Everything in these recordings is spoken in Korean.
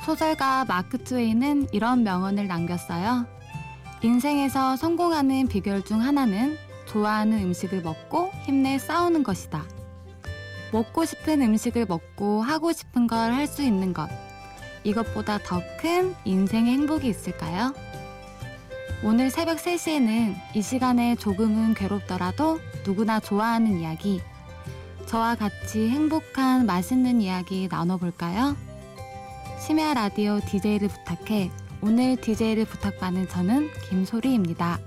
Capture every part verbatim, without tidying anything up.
소설가 마크 트웨인은 이런 명언을 남겼어요. 인생에서 성공하는 비결 중 하나는 좋아하는 음식을 먹고 힘내 싸우는 것이다. 먹고 싶은 음식을 먹고 하고 싶은 걸 할 수 있는 것. 이것보다 더 큰 인생의 행복이 있을까요? 오늘 새벽 세 시에는 이 시간에 조금은 괴롭더라도 누구나 좋아하는 이야기. 저와 같이 행복한 맛있는 이야기 나눠볼까요? 심야 라디오 디제이를 부탁해. 오늘 디제이를 부탁받는 저는 김소리입니다.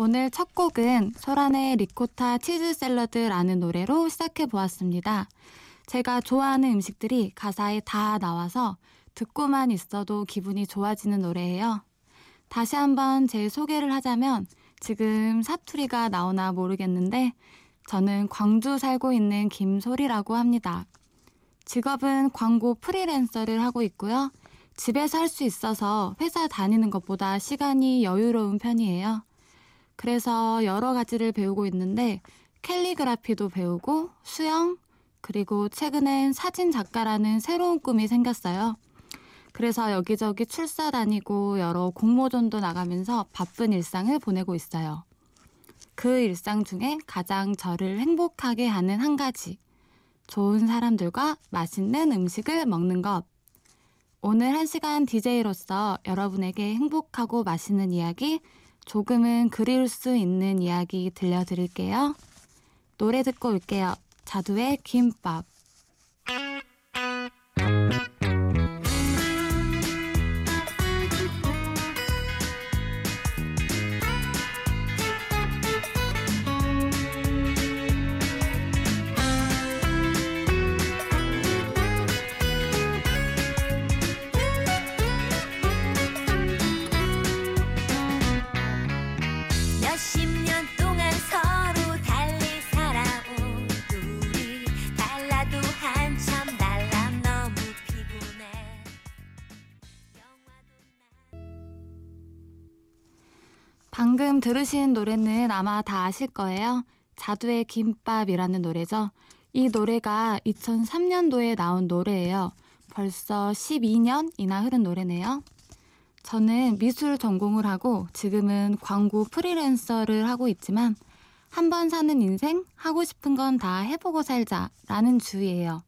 오늘 첫 곡은 소란의 리코타 치즈 샐러드라는 노래로 시작해보았습니다. 제가 좋아하는 음식들이 가사에 다 나와서 듣고만 있어도 기분이 좋아지는 노래예요. 다시 한번 제 소개를 하자면 지금 사투리가 나오나 모르겠는데 저는 광주 살고 있는 김소리라고 합니다. 직업은 광고 프리랜서를 하고 있고요. 집에서 할 수 있어서 회사 다니는 것보다 시간이 여유로운 편이에요. 그래서 여러 가지를 배우고 있는데 캘리그라피도 배우고 수영, 그리고 최근엔 사진 작가라는 새로운 꿈이 생겼어요. 그래서 여기저기 출사 다니고 여러 공모전도 나가면서 바쁜 일상을 보내고 있어요. 그 일상 중에 가장 저를 행복하게 하는 한 가지. 좋은 사람들과 맛있는 음식을 먹는 것. 오늘 한 시간 디제이로서 여러분에게 행복하고 맛있는 이야기, 조금은 그리울 수 있는 이야기 들려드릴게요. 노래 듣고 올게요. 자두의 김밥. 방금 들으신 노래는 아마 다 아실 거예요. 자두의 김밥이라는 노래죠. 이 노래가 이천삼 년도에 나온 노래예요. 벌써 십이 년이나 흐른 노래네요. 저는 미술 전공을 하고 지금은 광고 프리랜서를 하고 있지만 한 번 사는 인생, 하고 싶은 건 다 해보고 살자라는 주의예요.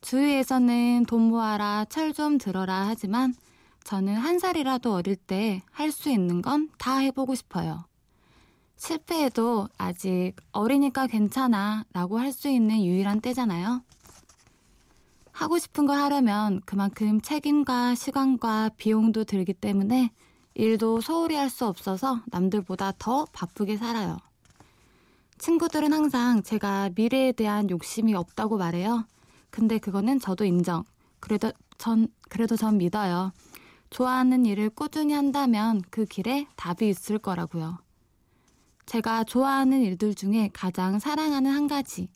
주위에서는 돈 모아라, 철 좀 들어라 하지만 저는 한 살이라도 어릴 때 할 수 있는 건 다 해보고 싶어요. 실패해도 아직 어리니까 괜찮아 라고 할 수 있는 유일한 때잖아요. 하고 싶은 걸 하려면 그만큼 책임과 시간과 비용도 들기 때문에 일도 소홀히 할 수 없어서 남들보다 더 바쁘게 살아요. 친구들은 항상 제가 미래에 대한 욕심이 없다고 말해요. 근데 그거는 저도 인정. 그래도 전, 그래도 전 믿어요. 좋아하는 일을 꾸준히 한다면 그 길에 답이 있을 거라고요. 제가 좋아하는 일들 중에 가장 사랑하는 한 가지,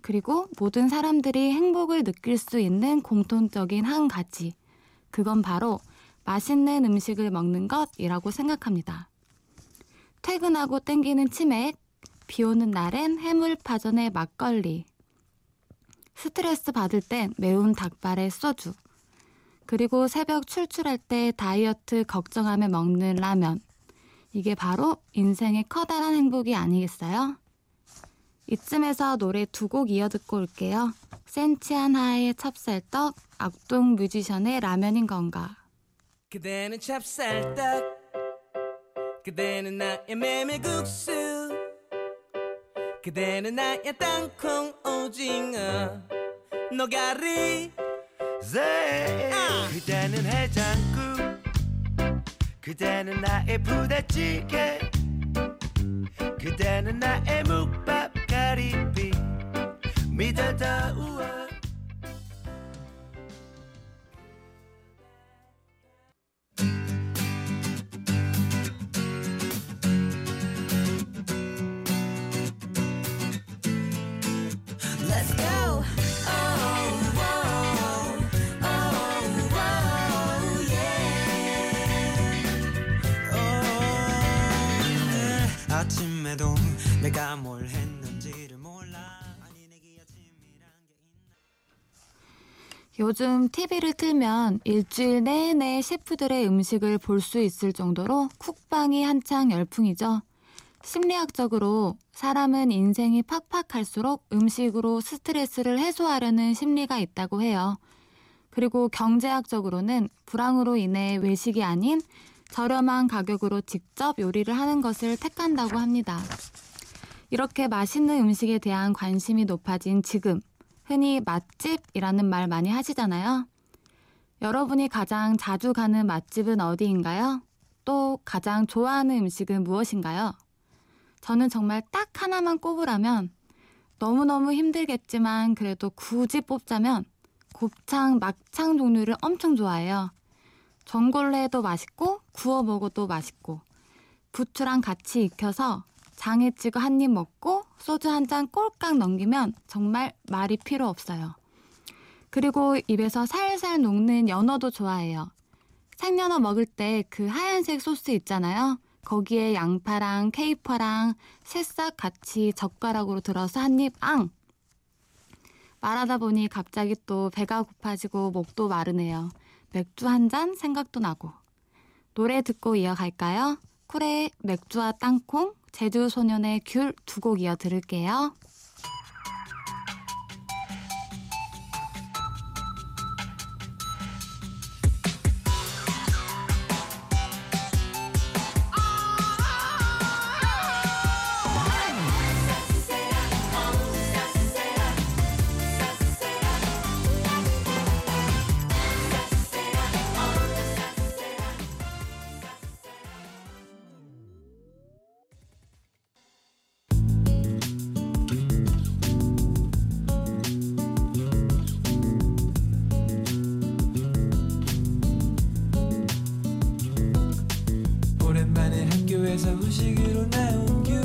그리고 모든 사람들이 행복을 느낄 수 있는 공통적인 한 가지, 그건 바로 맛있는 음식을 먹는 것이라고 생각합니다. 퇴근하고 땡기는 치맥, 비 오는 날엔 해물파전에 막걸리, 스트레스 받을 땐 매운 닭발에 소주, 그리고 새벽 출출할 때 다이어트 걱정하며 먹는 라면. 이게 바로 인생의 커다란 행복이 아니겠어요? 이쯤에서 노래 두 곡 이어 듣고 올게요. 센치한하의 찹쌀떡, 악동 뮤지션의 라면인 건가? 그대는 찹쌀떡, 그대는 나의 메밀국수, 그대는 나의 땅콩 오징어 노가리. Yeah. Uh. 그대는 해장국, 그대는 나의 부대찌개, 그대는 나의 묵밥 가리비. 믿어다 우와. 요즘 티비를 틀면 일주일 내내 셰프들의 음식을 볼 수 있을 정도로 쿡방이 한창 열풍이죠. 심리학적으로 사람은 인생이 팍팍할수록 음식으로 스트레스를 해소하려는 심리가 있다고 해요. 그리고 경제학적으로는 불황으로 인해 외식이 아닌 저렴한 가격으로 직접 요리를 하는 것을 택한다고 합니다. 이렇게 맛있는 음식에 대한 관심이 높아진 지금, 흔히 맛집이라는 말 많이 하시잖아요. 여러분이 가장 자주 가는 맛집은 어디인가요? 또 가장 좋아하는 음식은 무엇인가요? 저는 정말 딱 하나만 꼽으라면, 너무너무 힘들겠지만 그래도 굳이 뽑자면 곱창, 막창 종류를 엄청 좋아해요. 전골레도 맛있고 구워 먹어도 맛있고, 부추랑 같이 익혀서 장에 찍어 한 입 먹고 소주 한 잔 꼴깍 넘기면 정말 말이 필요 없어요. 그리고 입에서 살살 녹는 연어도 좋아해요. 생연어 먹을 때 그 하얀색 소스 있잖아요. 거기에 양파랑 케이퍼랑 새싹 같이 젓가락으로 들어서 한 입 앙! 말하다 보니 갑자기 또 배가 고파지고 목도 마르네요. 맥주 한 잔 생각도 나고. 노래 듣고 이어갈까요? 쿨의 맥주와 땅콩, 제주소년의 귤 두 곡 이어 들을게요. 음식으로 나온 귤,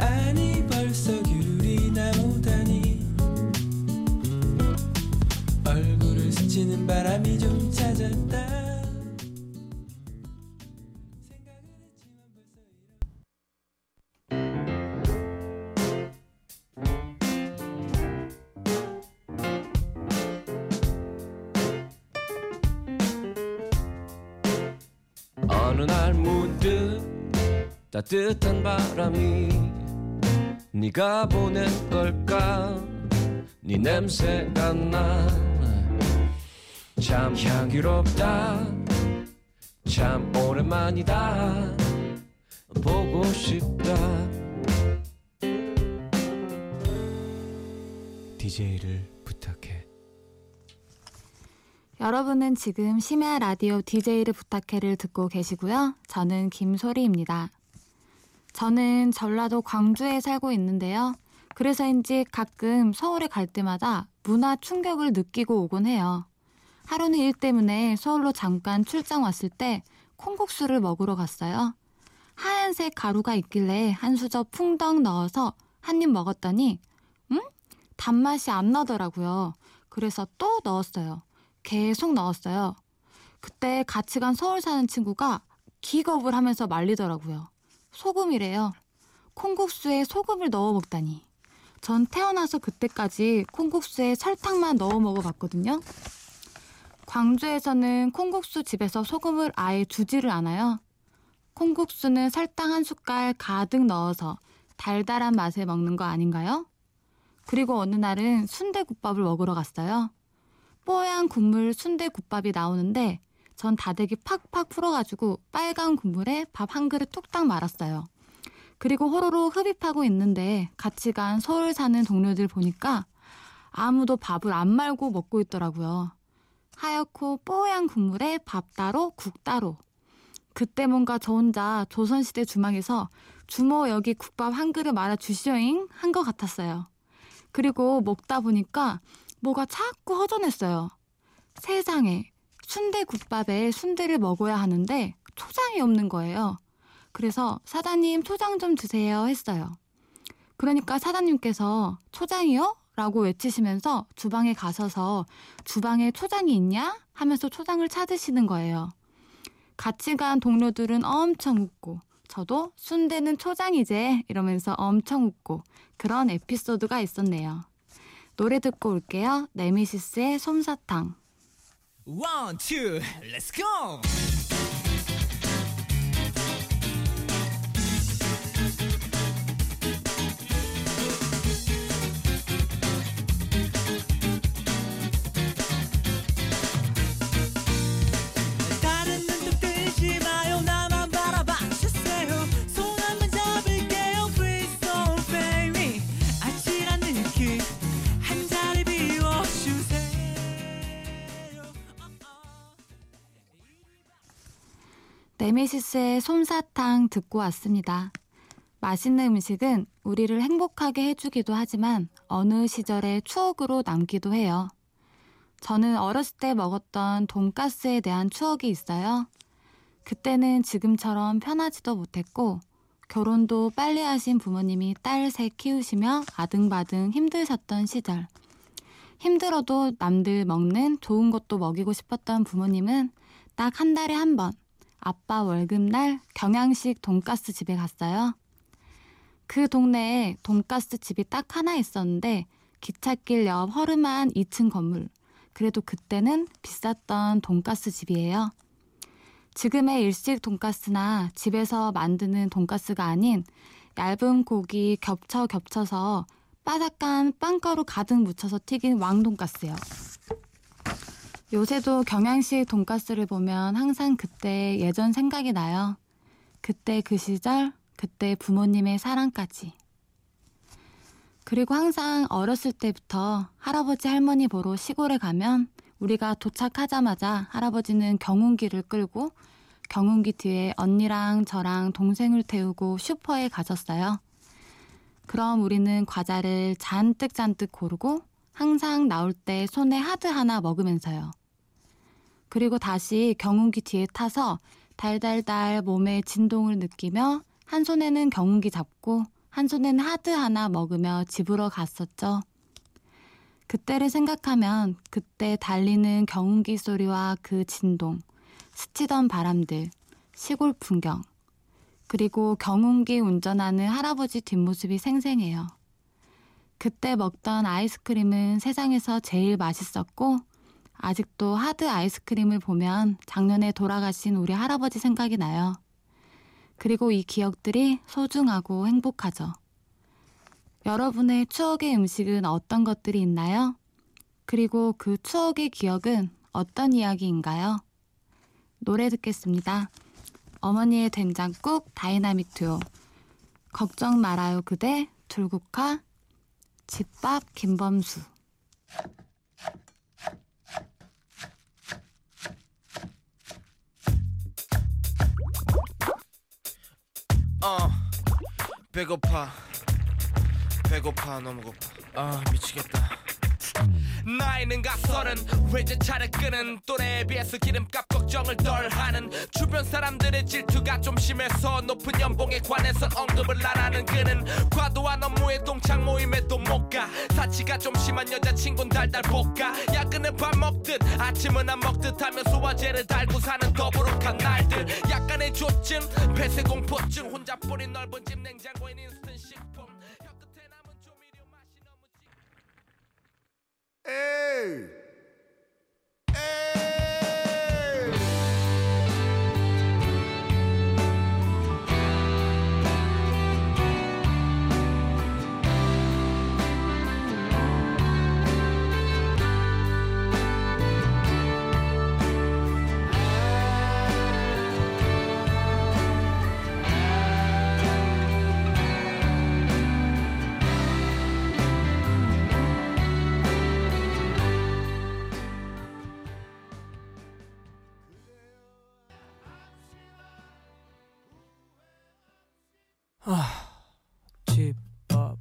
아니 벌써 귤이 나오다니. 얼굴을 스치는 바람이 좀 찾았다. 어느 날 문득 따뜻한 바람이 네가 보낸 걸까. 네 냄새가 나. 참 향기롭다. 참 오랜만이다. 보고 싶다. 디제이를 부탁해. 여러분은 지금 심야 라디오 디제이를 부탁해를 듣고 계시고요. 저는 김소리입니다. 저는 전라도 광주에 살고 있는데요. 그래서인지 가끔 서울에 갈 때마다 문화 충격을 느끼고 오곤 해요. 하루는 일 때문에 서울로 잠깐 출장 왔을 때 콩국수를 먹으러 갔어요. 하얀색 가루가 있길래 한 수저 풍덩 넣어서 한 입 먹었더니 음? 단맛이 안 나더라고요. 그래서 또 넣었어요. 계속 넣었어요. 그때 같이 간 서울 사는 친구가 기겁을 하면서 말리더라고요. 소금이래요. 콩국수에 소금을 넣어 먹다니. 전 태어나서 그때까지 콩국수에 설탕만 넣어 먹어봤거든요. 광주에서는 콩국수 집에서 소금을 아예 주지를 않아요. 콩국수는 설탕 한 숟갈 가득 넣어서 달달한 맛에 먹는 거 아닌가요? 그리고 어느 날은 순대국밥을 먹으러 갔어요. 뽀얀 국물 순대국밥이 나오는데 전 다대기 팍팍 풀어가지고 빨간 국물에 밥 한 그릇 뚝딱 말았어요. 그리고 호로로 흡입하고 있는데 같이 간 서울 사는 동료들 보니까 아무도 밥을 안 말고 먹고 있더라고요. 하얗고 뽀얀 국물에 밥 따로 국 따로. 그때 뭔가 저 혼자 조선시대 주방에서 주모 여기 국밥 한 그릇 말아 주시오잉 한 것 같았어요. 그리고 먹다 보니까 뭐가 자꾸 허전했어요. 세상에, 순대국밥에 순대를 먹어야 하는데 초장이 없는 거예요. 그래서 사장님 초장 좀 주세요 했어요. 그러니까 사장님께서 초장이요? 라고 외치시면서 주방에 가셔서 주방에 초장이 있냐? 하면서 초장을 찾으시는 거예요. 같이 간 동료들은 엄청 웃고 저도 순대는 초장이제 이러면서 엄청 웃고 그런 에피소드가 있었네요. 노래 듣고 올게요. 네미시스의 솜사탕. One, two, let's go! 네미시스의 솜사탕 듣고 왔습니다. 맛있는 음식은 우리를 행복하게 해주기도 하지만 어느 시절의 추억으로 남기도 해요. 저는 어렸을 때 먹었던 돈가스에 대한 추억이 있어요. 그때는 지금처럼 편하지도 못했고 결혼도 빨리 하신 부모님이 딸 셋 키우시며 아등바등 힘드셨던 시절. 힘들어도 남들 먹는 좋은 것도 먹이고 싶었던 부모님은 딱 한 달에 한 번 아빠 월급날 경양식 돈가스 집에 갔어요. 그 동네에 돈가스 집이 딱 하나 있었는데 기찻길 옆 허름한 이 층 건물. 그래도 그때는 비쌌던 돈가스 집이에요. 지금의 일식 돈가스나 집에서 만드는 돈가스가 아닌 얇은 고기 겹쳐 겹쳐서 바삭한 빵가루 가득 묻혀서 튀긴 왕돈가스요. 요새도 경양식 돈가스를 보면 항상 그때 예전 생각이 나요. 그때 그 시절, 그때 부모님의 사랑까지. 그리고 항상 어렸을 때부터 할아버지 할머니 보러 시골에 가면 우리가 도착하자마자 할아버지는 경운기를 끌고 경운기 뒤에 언니랑 저랑 동생을 태우고 슈퍼에 가셨어요. 그럼 우리는 과자를 잔뜩잔뜩 고르고 항상 나올 때 손에 하드 하나 먹으면서요. 그리고 다시 경운기 뒤에 타서 달달달 몸에 진동을 느끼며 한 손에는 경운기 잡고 한 손에는 하드 하나 먹으며 집으로 갔었죠. 그때를 생각하면 그때 달리는 경운기 소리와 그 진동, 스치던 바람들, 시골 풍경, 그리고 경운기 운전하는 할아버지 뒷모습이 생생해요. 그때 먹던 아이스크림은 세상에서 제일 맛있었고 아직도 하드 아이스크림을 보면 작년에 돌아가신 우리 할아버지 생각이 나요. 그리고 이 기억들이 소중하고 행복하죠. 여러분의 추억의 음식은 어떤 것들이 있나요? 그리고 그 추억의 기억은 어떤 이야기인가요? 노래 듣겠습니다. 어머니의 된장국 다이나믹 듀오 걱정 말아요 그대 둘국화 집밥 김범수. 어 배고파 배고파 너무 고파 아 미치겠다. 나이는 갓 서른 외제차를 끄는 또래에 비해서 기름값 걱정을 덜 하는 주변 사람들의 질투가 좀 심해서 높은 연봉에 관해선 언급을 안 하는 그는 과도한 업무에 동창 모임에도 못 가 사치가 좀 심한 여자친구는 달달 볶아 야근은 밥 먹듯 아침은 안 먹듯 하며 소화제를 달고 사는 더부룩한 날들 약간의 조증 폐쇄공포증 혼자뿐인 넓은 집 냉장고인 인스턴 식품 에이! 에이! 아, 집밥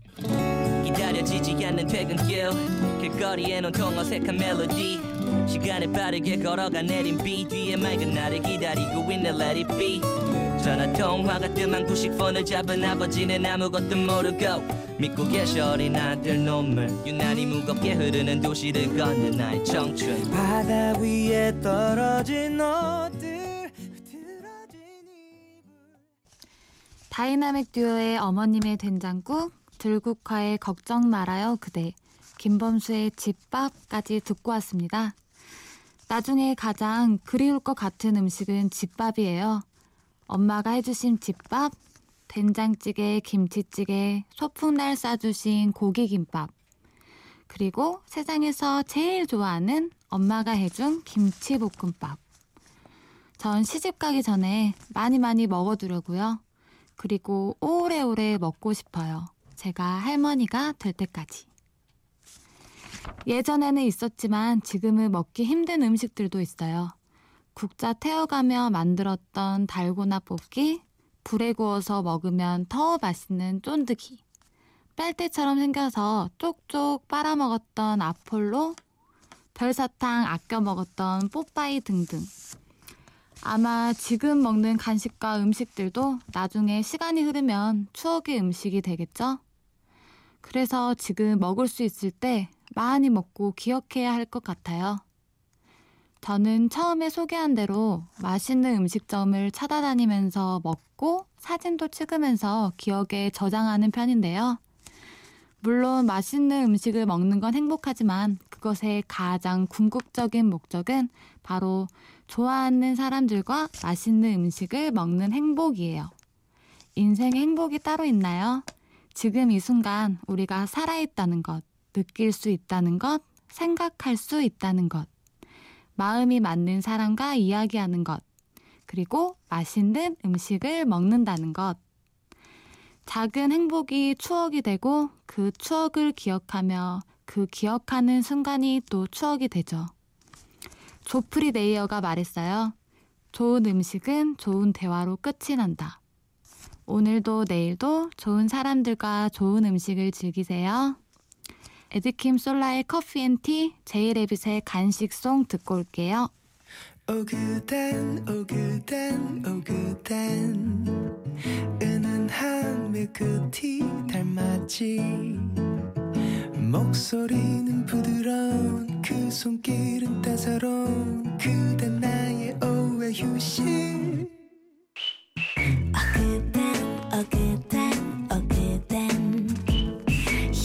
기다려지지 않는 퇴근길 길거리엔 온통 어색한 멜로디 시간에 빠르게 걸어간 내린비 뒤에 맑은 나를 기다리고 있네 let it be 전화통화가 뜸한 구식폰을 잡은 아버지는 아무것도 모르고 믿고 계셔 어린 아들 놈을 유난히 무겁게 흐르는 도시를 걷는 나의 청춘 바다 위에 떨어진 너들 다이나믹 듀오의 어머님의 된장국, 들국화의 걱정 말아요 그대, 김범수의 집밥까지 듣고 왔습니다. 나중에 가장 그리울 것 같은 음식은 집밥이에요. 엄마가 해주신 집밥, 된장찌개, 김치찌개, 소풍날 싸주신 고기김밥, 그리고 세상에서 제일 좋아하는 엄마가 해준 김치볶음밥. 전 시집 가기 전에 많이 많이 먹어두려고요. 그리고 오래오래 먹고 싶어요. 제가 할머니가 될 때까지. 예전에는 있었지만 지금은 먹기 힘든 음식들도 있어요. 국자 태워가며 만들었던 달고나 볶기, 불에 구워서 먹으면 더 맛있는 쫀득이, 빨대처럼 생겨서 쪽쪽 빨아먹었던 아폴로, 별사탕 아껴 먹었던 뽀빠이 등등. 아마 지금 먹는 간식과 음식들도 나중에 시간이 흐르면 추억의 음식이 되겠죠? 그래서 지금 먹을 수 있을 때 많이 먹고 기억해야 할 것 같아요. 저는 처음에 소개한 대로 맛있는 음식점을 찾아다니면서 먹고 사진도 찍으면서 기억에 저장하는 편인데요. 물론 맛있는 음식을 먹는 건 행복하지만 그것의 가장 궁극적인 목적은 바로 좋아하는 사람들과 맛있는 음식을 먹는 행복이에요. 인생의 행복이 따로 있나요? 지금 이 순간 우리가 살아있다는 것, 느낄 수 있다는 것, 생각할 수 있다는 것, 마음이 맞는 사람과 이야기하는 것, 그리고 맛있는 음식을 먹는다는 것. 작은 행복이 추억이 되고 그 추억을 기억하며 그 기억하는 순간이 또 추억이 되죠. 조프리 메이어가 말했어요. 좋은 음식은 좋은 대화로 끝이 난다. 오늘도 내일도 좋은 사람들과 좋은 음식을 즐기세요. 에드킴 솔라의 커피 앤 티, 제이레빗의 간식송 듣고 올게요. 오 그댄 오 그댄 오 그댄 은은한 밀크티 닮았지. 목소리는 부드러운 그 손길은 따사로운 그댄 나의 오후의 휴식. 오 그댄 오 그댄 오 그댄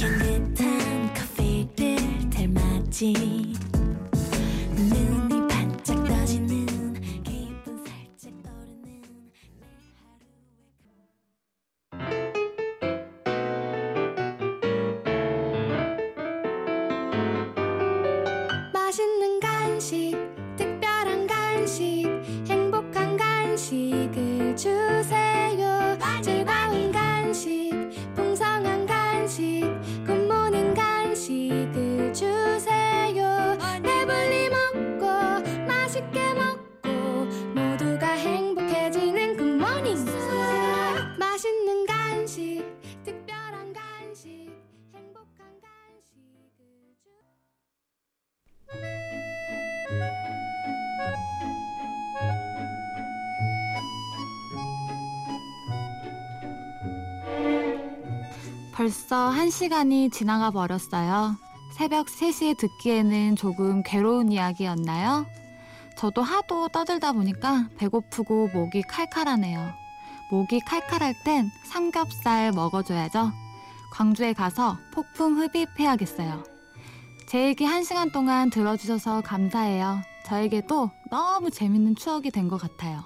향긋한 커피를 닮았지. 벌써 한 시간이 지나가 버렸어요. 새벽 세 시에 듣기에는 조금 괴로운 이야기였나요? 저도 하도 떠들다 보니까 배고프고 목이 칼칼하네요. 목이 칼칼할 땐 삼겹살 먹어줘야죠. 광주에 가서 폭풍 흡입해야겠어요. 제 얘기 한 시간 동안 들어주셔서 감사해요. 저에게도 너무 재밌는 추억이 된 것 같아요.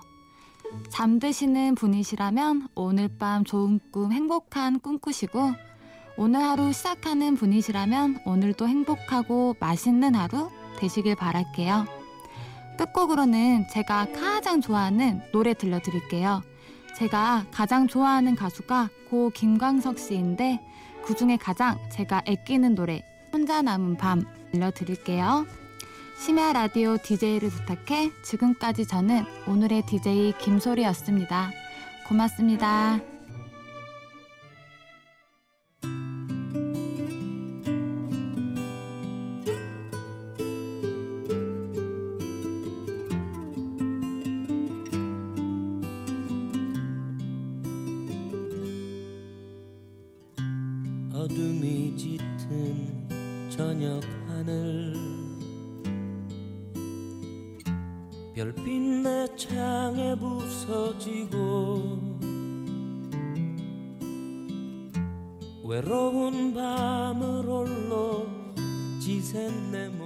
잠드시는 분이시라면 오늘 밤 좋은 꿈, 행복한 꿈 꾸시고, 오늘 하루 시작하는 분이시라면 오늘도 행복하고 맛있는 하루 되시길 바랄게요. 끝곡으로는 제가 가장 좋아하는 노래 들려드릴게요. 제가 가장 좋아하는 가수가 고 김광석 씨인데 그중에 가장 제가 아끼는 노래 혼자 남은 밤 들려드릴게요. 심야 라디오 디제이를 부탁해. 지금까지 저는 오늘의 디제이 김소리였습니다. 고맙습니다. 어둠이 짙은 저녁 하늘, 별빛 내 창에 부서지고, 외로운 밤을 홀로 이젠 내 몸